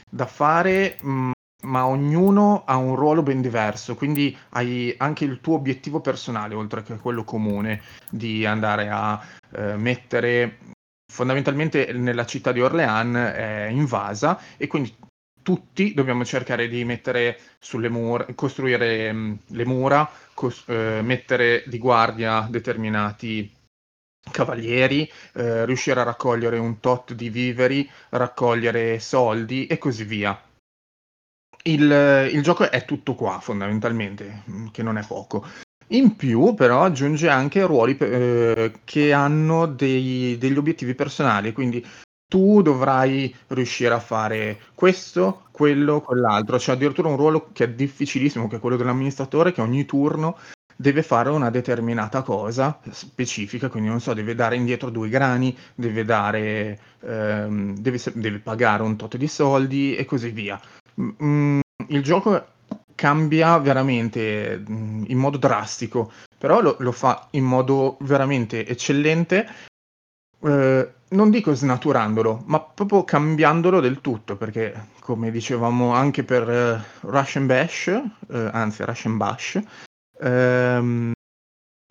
da fare, ma ognuno ha un ruolo ben diverso, quindi hai anche il tuo obiettivo personale oltre che quello comune di andare a eh, mettere fondamentalmente nella città di Orleans è invasa, e quindi tutti dobbiamo cercare di mettere sulle mura, costruire mh, le mura, cos- eh, mettere di guardia determinati cavalieri, eh, riuscire a raccogliere un tot di viveri, raccogliere soldi e così via. Il, il gioco è tutto qua fondamentalmente, che non è poco. In più però aggiunge anche ruoli eh, che hanno dei, degli obiettivi personali, quindi tu dovrai riuscire a fare questo, quello, quell'altro. C'è addirittura un ruolo che è difficilissimo, che è quello dell'amministratore, che ogni turno deve fare una determinata cosa specifica, quindi non so, deve dare indietro due grani, deve dare ehm, deve, deve pagare un tot di soldi e così via. Mm, il gioco cambia veramente in modo drastico, però lo, lo fa in modo veramente eccellente, eh, non dico snaturandolo, ma proprio cambiandolo del tutto, perché come dicevamo anche per eh, Rush and Bash, eh, anzi Rush and Bash, ehm,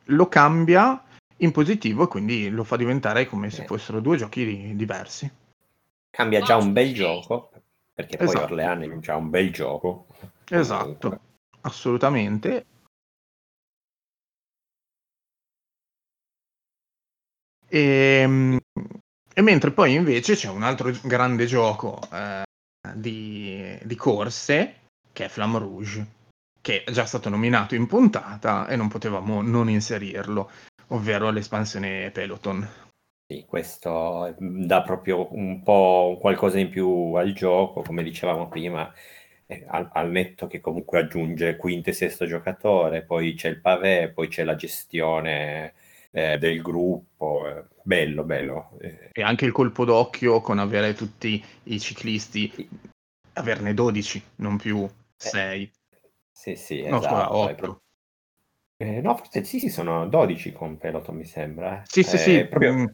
lo cambia in positivo e quindi lo fa diventare come se fossero due giochi diversi. Cambia già un bel gioco, perché poi esatto. Orleans è già un bel gioco. Esatto, assolutamente. E, e mentre poi invece c'è un altro grande gioco eh, di, di corse che è Flamme Rouge, che è già stato nominato in puntata e non potevamo non inserirlo, ovvero l'espansione Peloton. Sì, questo dà proprio un po' qualcosa in più al gioco, come dicevamo prima. Al, al netto che comunque aggiunge quinto e sesto giocatore, poi c'è il pavé, poi c'è la gestione eh, del gruppo, eh, bello, bello. Eh. E anche il colpo d'occhio con avere tutti i ciclisti, sì. Averne dodici, non più sei. Eh. Sì, sì, no, esatto. otto. Eh, no, forse sì, sì, sono dodici con Peloton, mi sembra. Sì, eh, sì, sì. Proprio... Mm.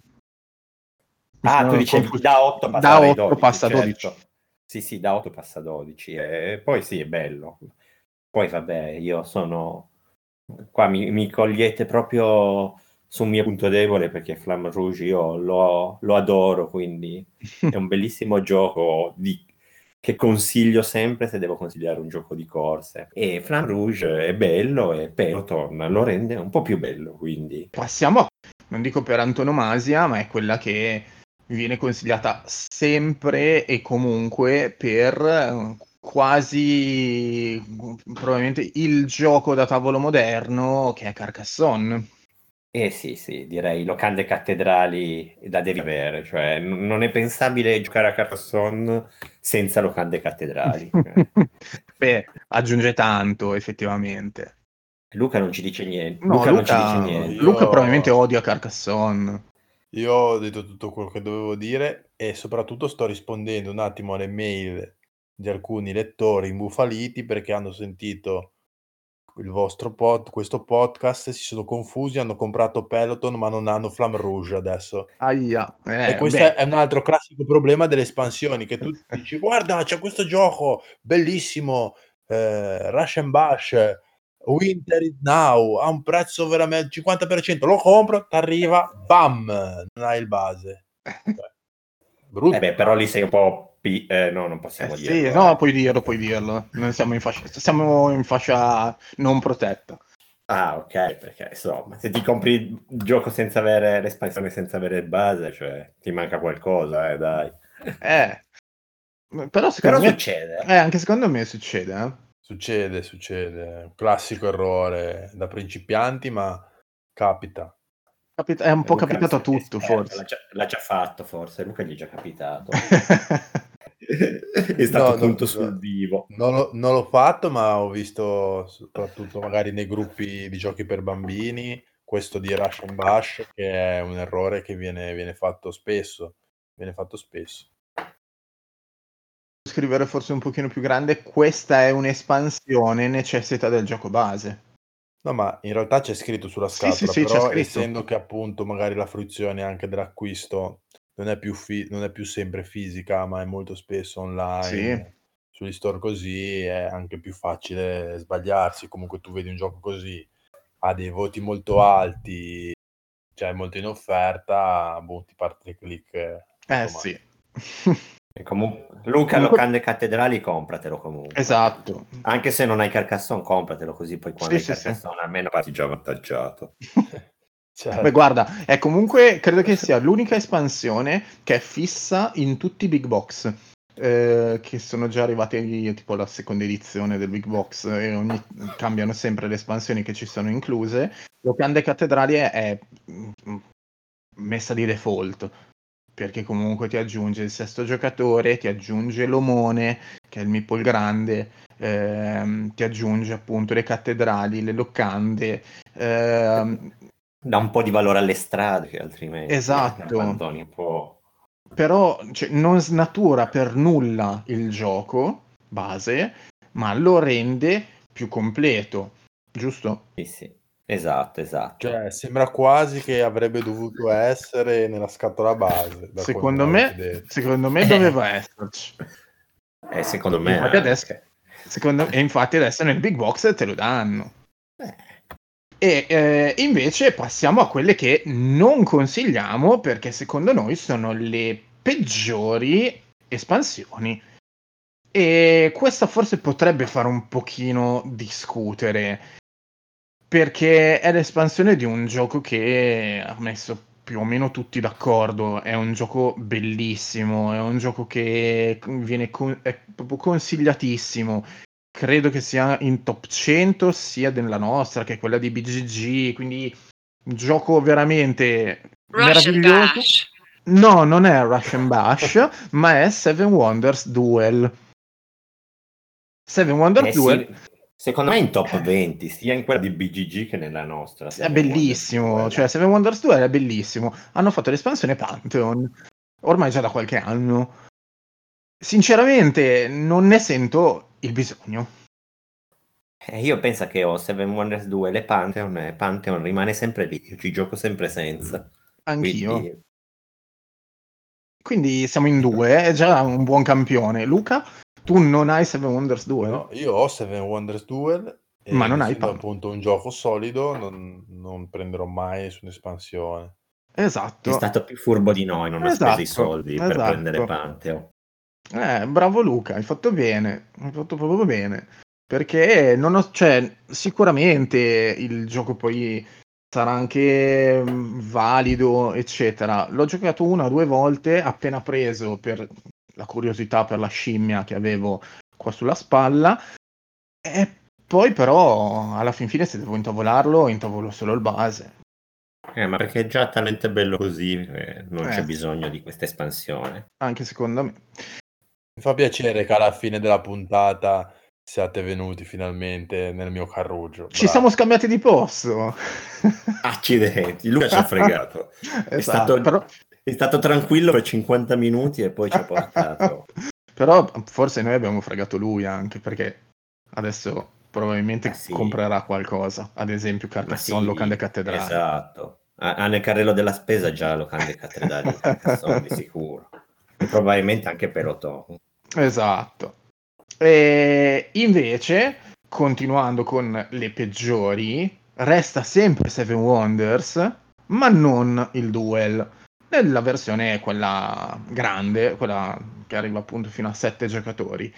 Ah, tu dici con... da otto passa a dodici. Passa certo. dodici. Sì, sì, da otto passa a dodici, e poi sì, è bello. Poi vabbè, io sono... Qua mi, mi cogliete proprio sul mio punto debole, perché Flamme Rouge io lo, lo adoro, quindi è un bellissimo gioco di... che consiglio sempre se devo consigliare un gioco di corse. E Flamme Rouge è bello e Peloton lo rende un po' più bello, quindi... Passiamo, non dico per antonomasia, ma è quella che... viene consigliata sempre e comunque per quasi probabilmente il gioco da tavolo moderno che è Carcassonne. Eh sì, sì, direi Locanda Cattedrali da devi avere, cioè n- non è pensabile giocare a Carcassonne senza Locanda Cattedrali. Beh, aggiunge tanto effettivamente. Luca non ci dice niente. No, Luca, Luca non ci dice niente. Luca io... probabilmente odia Carcassonne. Io ho detto tutto quello che dovevo dire e soprattutto sto rispondendo un attimo alle mail di alcuni lettori imbufaliti perché hanno sentito il vostro pod, questo podcast, si sono confusi, hanno comprato Peloton ma non hanno Flamme Rouge adesso. Aia, eh, e questo beh. È un altro classico problema delle espansioni, che tu dici guarda c'è questo gioco bellissimo, eh, Rush and Bash, Winter is Now, ha un prezzo veramente cinquanta per cento, lo compro, ti arriva, bam, non hai il base. Brutto. Eh beh, però lì sei un po'... Pi- eh, no, non possiamo eh dirlo. Sì, eh. No, puoi dirlo, puoi dirlo. Noi siamo in fascia, siamo in fascia non protetta. Ah, ok, perché insomma, se ti compri il gioco senza avere l'espansione, senza avere il base, cioè, ti manca qualcosa, eh, dai. Eh, però secondo però me... succede. Eh, anche secondo me succede, eh. Succede, succede, un classico errore da principianti, ma capita. Capita è un po' Luca capitato a tutto, esperto, forse. L'ha già, l'ha già fatto, forse, Luca gli è già capitato. È stato no, punto no, sul vivo. Non, lo, non l'ho fatto, ma ho visto, soprattutto magari nei gruppi di giochi per bambini, questo di Rush and Bash, che è un errore che viene, viene fatto spesso, viene fatto spesso. Scrivere forse un pochino più grande, questa è un'espansione, necessita del gioco base. No, ma in realtà c'è scritto sulla scatola, sì, sì, sì, però essendo che appunto magari la fruizione anche dell'acquisto non è più, fi- non è più sempre fisica, ma è molto spesso online, sì. Sugli store così è anche più facile sbagliarsi, comunque tu vedi un gioco così, ha dei voti molto alti, cioè molto in offerta, boh, ti parte il click. Eh insomma. Sì. Comunque, Luca, comunque... Locanda e Cattedrali compratelo comunque. Esatto. Anche se non hai Carcassonne, compratelo così poi quando sì, hai sì, Carcassonne sì. Almeno parti già avvantaggiato. Certo. Beh, guarda, è comunque credo che sia l'unica espansione che è fissa in tutti i big box, eh, che sono già arrivati tipo alla seconda edizione del big box e ogni... cambiano sempre le espansioni che ci sono incluse. Locanda e Cattedrali è messa di default, perché comunque ti aggiunge il sesto giocatore, ti aggiunge l'omone, che è il meeple grande, ehm, ti aggiunge appunto le cattedrali, le locande. Ehm... Dà un po' di valore alle strade, che altrimenti... Esatto. Un po'... Però cioè, non snatura per nulla il gioco base, ma lo rende più completo, giusto? Sì, sì. Esatto, esatto. Cioè, sembra quasi che avrebbe dovuto essere nella scatola base. Da secondo me, secondo me doveva esserci. Eh, secondo me. Infatti adesso, secondo, e infatti adesso nel big box te lo danno. Eh. E eh, invece passiamo a quelle che non consigliamo perché secondo noi sono le peggiori espansioni. E questa forse potrebbe fare un pochino discutere, perché è l'espansione di un gioco che ha messo più o meno tutti d'accordo. È un gioco bellissimo, è un gioco che viene con- è proprio consigliatissimo. Credo che sia in top cento sia della nostra che quella di B G G, quindi un gioco veramente Rush meraviglioso. Bash. No, non è Rush and Bash, ma è Seven Wonders Duel. Seven Wonders eh, Duel... Sì. Secondo me è in top venti, sia in quella di B G G che nella nostra. È bellissimo, cioè Seven Wonders due è bellissimo. Hanno fatto l'espansione Pantheon, ormai già da qualche anno. Sinceramente non ne sento il bisogno. Eh, io penso che ho Seven Wonders due, le Pantheon, e Pantheon rimane sempre lì, io ci gioco sempre senza. Anch'io. Quindi... Quindi siamo in due, è già un buon campione. Luca? Tu non hai Seven Wonders Duel? No, io ho Seven Wonders Duel, ma non hai Pantheon. Appunto un gioco solido, non, non prenderò mai nessuna espansione. Esatto. È stato più furbo di noi, non esatto. ha speso i soldi esatto. per prendere Pantheon. Eh, bravo Luca, hai fatto bene, hai fatto proprio bene. Perché non ho, cioè, sicuramente il gioco poi sarà anche valido, eccetera. L'ho giocato una o due volte, appena preso per... la curiosità per la scimmia che avevo qua sulla spalla, e poi però alla fin fine se devo intavolarlo intavolo solo il base. Eh, ma perché è già talmente bello così, eh, non eh. c'è bisogno di questa espansione. Anche secondo me. Mi fa piacere che alla fine della puntata siate venuti finalmente nel mio carruggio. Ci Bravo. Siamo scambiati di posto. Accidenti, Luca ci ha fregato. Esatto, è stato... però... È stato tranquillo per cinquanta minuti e poi ci ha portato. Però forse noi abbiamo fregato lui anche, perché adesso probabilmente ah, sì. comprerà qualcosa. Ad esempio Carcassonne, sì, Locanda Cattedrale. Esatto. Ah, nel carrello della spesa già Locanda Cattedrale di Carcassonne, di sicuro. E probabilmente anche Peloton. Esatto. E invece, continuando con le peggiori, resta sempre Seven Wonders, ma non il Duel. Nella versione quella grande, quella che arriva appunto fino a sette giocatori.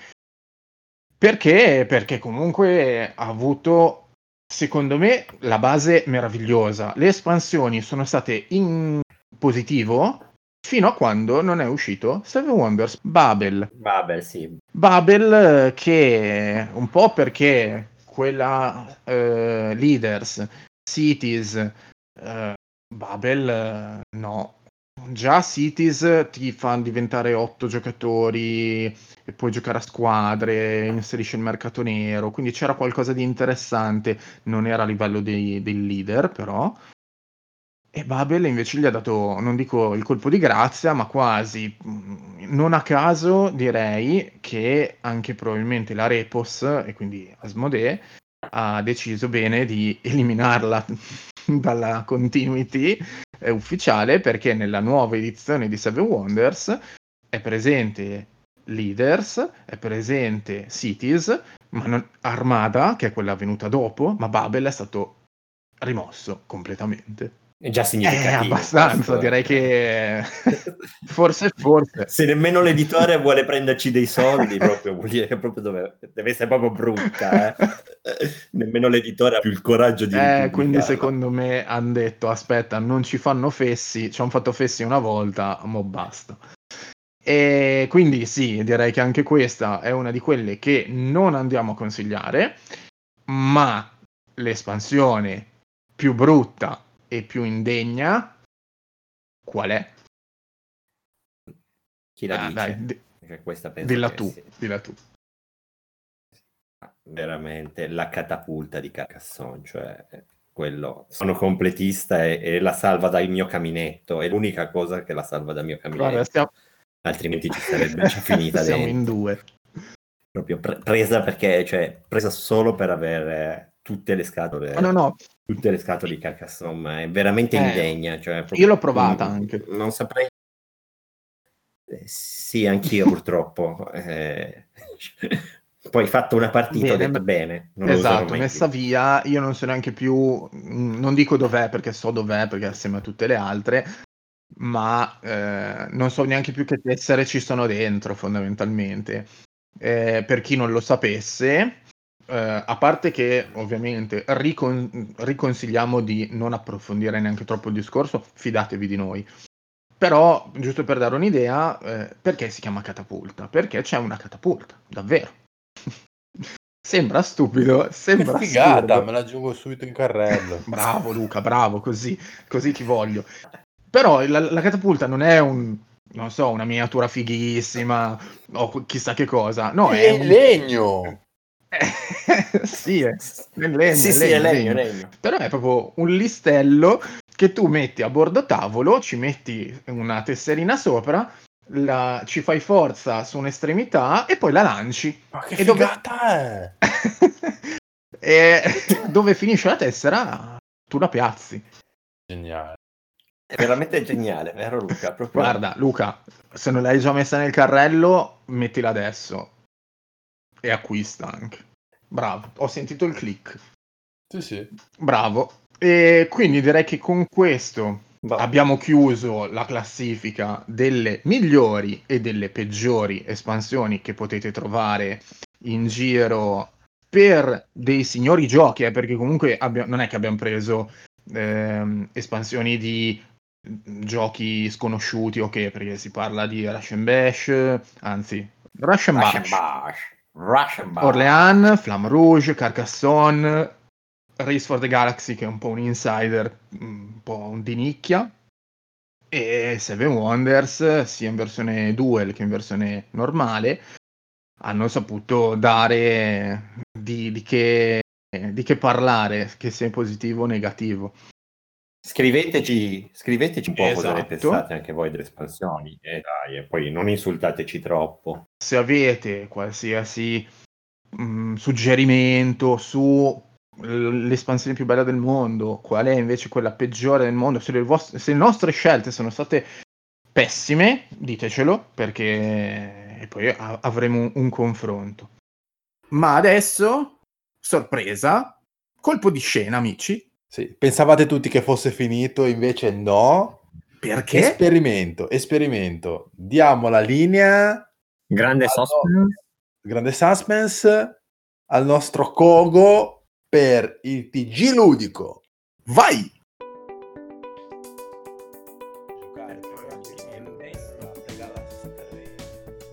Perché? Perché comunque ha avuto, secondo me, la base meravigliosa. Le espansioni sono state in positivo fino a quando non è uscito Seven Wonders Babel. Babel, sì. Babel che un po' perché quella eh, Leaders, Cities, eh, Babel eh, no. Già Cities ti fa diventare otto giocatori e puoi giocare a squadre, inserisce il mercato nero, quindi c'era qualcosa di interessante, non era a livello dei, dei leader però. E Babel invece gli ha dato, non dico il colpo di grazia, ma quasi. Non a caso direi che anche probabilmente la Repos, e quindi Asmodee, ha deciso bene di eliminarla dalla continuity è ufficiale, perché nella nuova edizione di Seven Wonders è presente Leaders, è presente Cities, ma non Armada, che è quella venuta dopo, ma Babel è stato rimosso completamente. È già significativo. Eh, abbastanza, questo. Direi che forse forse. Se nemmeno l'editore vuole prenderci dei soldi, proprio, vuol dire che proprio dove... deve essere proprio brutta, eh? Nemmeno l'editore ha più il coraggio di eh, quindi secondo me hanno detto aspetta, non ci fanno fessi, ci hanno fatto fessi una volta, mo basta. E quindi sì, direi che anche questa è una di quelle che non andiamo a consigliare, ma l'espansione più brutta e più indegna qual è? Chi la ah, dice? Dai, di... questa penso dilla, che tu, sia... dilla tu veramente la catapulta di Carcassonne, cioè quello sono completista e, e la salva dal mio caminetto, è l'unica cosa che la salva dal mio caminetto. Guarda, stiamo... altrimenti ci sarebbe già finita siamo dentro. In due proprio pre- presa perché, cioè, presa solo per avere tutte le scatole. Ah, no, no. Tutte le scatole di Carcassonne, è veramente eh, indegna. Cioè, io l'ho provata non, anche. Non saprei. Eh, sì, anch'io purtroppo. Eh... Poi fatto una partita, bene, ho detto bene. Non esatto, messa più. Via. Io non so neanche più, non dico dov'è perché so dov'è, perché assieme a tutte le altre, ma eh, non so neanche più che tessere ci sono dentro fondamentalmente. Eh, per chi non lo sapesse, eh, a parte che ovviamente ricon- riconsigliamo di non approfondire neanche troppo il discorso, fidatevi di noi. Però, giusto per dare un'idea, eh, perché si chiama catapulta? Perché c'è una catapulta, davvero. Sembra stupido, sembra che figata, assurdo. Me la aggiungo subito in carrello. Bravo Luca, bravo, così, così ti voglio. Però la, la catapulta non è un, non so, una miniatura fighissima o chissà che cosa. No, è, è un... legno. Sì, è, è legno, sì, è, sì, legno, è legno, legno. legno. Però è proprio un listello che tu metti a bordo tavolo, ci metti una tesserina sopra, la, ci fai forza su un'estremità e poi la lanci. Ma che e figata dove... è! E dove finisce la tessera tu la piazzi. Geniale. È veramente geniale, vero Luca? Proprio... Guarda Luca, se non l'hai già messa nel carrello, mettila adesso. E acquista anche. Bravo, ho sentito il click. Sì, sì. Bravo. E quindi direi che con questo... abbiamo chiuso la classifica delle migliori e delle peggiori espansioni che potete trovare in giro per dei signori giochi, eh, perché comunque abbia- non è che abbiamo preso ehm, espansioni di giochi sconosciuti, ok, perché si parla di Rush and Bash, anzi Rush and Bash, Rush and Bash. Rush and Bash. Orleans, Flamme Rouge, Carcassonne, Race for the Galaxy, che è un po' un insider, un po' un di nicchia, e Seven Wonders, sia in versione Duel che in versione normale, hanno saputo dare di, di, che, di che parlare, che sia positivo o negativo. Scriveteci, scriveteci un po' esatto. Cosa ne pensate anche voi delle espansioni, eh, dai, e poi non insultateci troppo. Se avete qualsiasi mh, suggerimento su... l'espansione più bella del mondo, qual è invece quella peggiore del mondo, se le, vostre, se le nostre scelte sono state pessime, ditecelo, perché e poi avremo un, un confronto. Ma adesso, sorpresa, colpo di scena amici. Sì, pensavate tutti che fosse finito, invece no. Perché? Esperimento, esperimento. Diamo la linea. Grande suspense. Grande suspense al nostro Cogo per il T G ludico. Vai!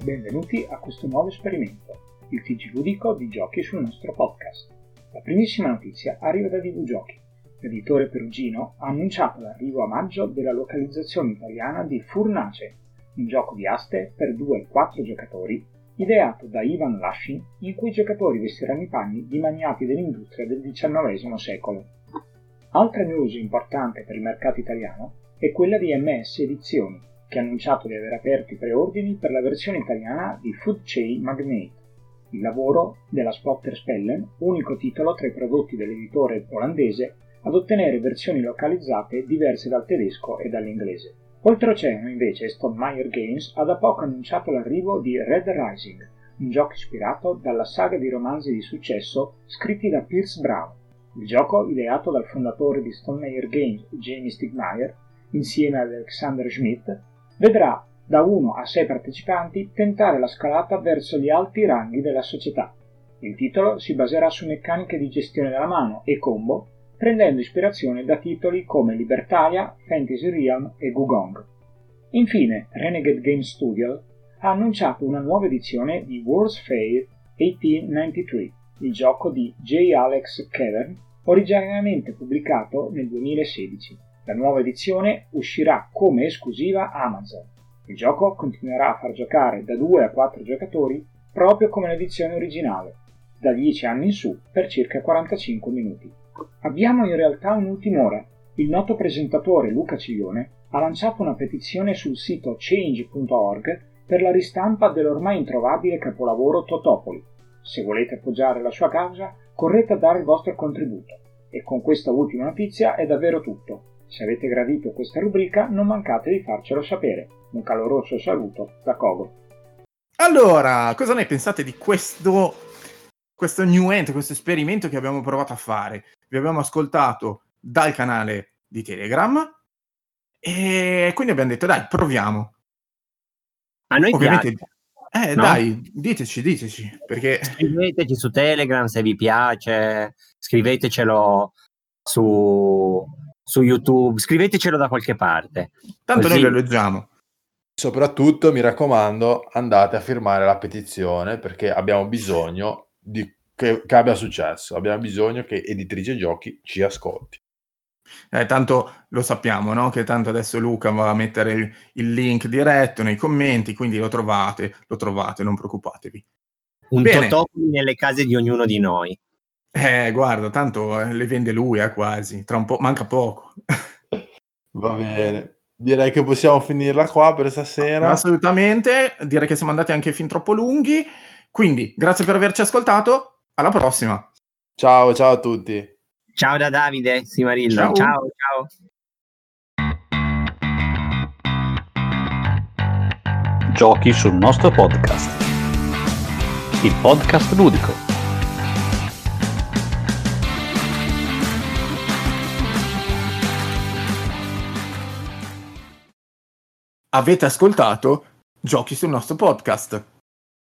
Benvenuti a questo nuovo esperimento, il T G ludico di giochi sul nostro podcast. La primissima notizia arriva da D V Giochi. L'editore perugino ha annunciato l'arrivo a maggio della localizzazione italiana di Furnace, un gioco di aste per due a quattro giocatori ideato da Ivan Lashin, in cui i giocatori vestiranno i panni di magnati dell'industria del diciannovesimo secolo. Altra news importante per il mercato italiano è quella di M S Edizioni, che ha annunciato di aver aperto i preordini per la versione italiana di Food Chain Magnate, il lavoro della Spotter Spellen, unico titolo tra i prodotti dell'editore olandese ad ottenere versioni localizzate diverse dal tedesco e dall'inglese. Oltreoceano, invece, Stonemaier Games ha da poco annunciato l'arrivo di Red Rising, un gioco ispirato dalla saga di romanzi di successo scritti da Pierce Brown. Il gioco, ideato dal fondatore di Stonemaier Games, Jamie Stigmaier, insieme ad Alexander Schmidt, vedrà da uno a sei partecipanti tentare la scalata verso gli alti ranghi della società. Il titolo si baserà su meccaniche di gestione della mano e combo, prendendo ispirazione da titoli come Libertalia, Fantasy Realm e Gugong. Infine, Renegade Game Studio ha annunciato una nuova edizione di World's Fair milleottocentonovantatré, il gioco di J. Alex Cavern, originariamente pubblicato nel duemilasedici. La nuova edizione uscirà come esclusiva Amazon. Il gioco continuerà a far giocare da due a quattro giocatori, proprio come l'edizione originale, da dieci anni in su per circa quarantacinque minuti. Abbiamo in realtà un'ultima ora. Il noto presentatore Luca Ciglione ha lanciato una petizione sul sito change punto org per la ristampa dell'ormai introvabile capolavoro Totopoly. Se volete appoggiare la sua causa, correte a dare il vostro contributo. E con questa ultima notizia è davvero tutto. Se avete gradito questa rubrica, non mancate di farcelo sapere. Un caloroso saluto da Cogo. Allora, cosa ne pensate di questo, questo new entry, questo esperimento che abbiamo provato a fare? Vi abbiamo ascoltato dal canale di Telegram e quindi abbiamo detto dai, proviamo. A noi ovviamente piace. Eh, no? Dai, diteci, diteci. Perché... Scriveteci su Telegram se vi piace, scrivetecelo su, su YouTube, scrivetecelo da qualche parte. Tanto così... noi lo leggiamo. Soprattutto, mi raccomando, andate a firmare la petizione perché abbiamo bisogno di, che, che abbia successo. Abbiamo bisogno che Editrice Giochi ci ascolti. Eh, tanto lo sappiamo, no? Che tanto adesso Luca va a mettere il, il link diretto nei commenti, quindi lo trovate, lo trovate, non preoccupatevi. Un Totopoly nelle case di ognuno di noi. Eh, guarda, tanto eh, le vende lui eh, quasi, tra un po', manca poco. Va bene, direi che possiamo finirla qua per stasera. Assolutamente, direi che siamo andati anche fin troppo lunghi, quindi grazie per averci ascoltato, alla prossima. Ciao, ciao a tutti. Ciao da Davide Simarillon. Ciao, ciao. Ciao. Giochi sul nostro podcast. Il podcast ludico. Avete ascoltato Giochi sul nostro podcast.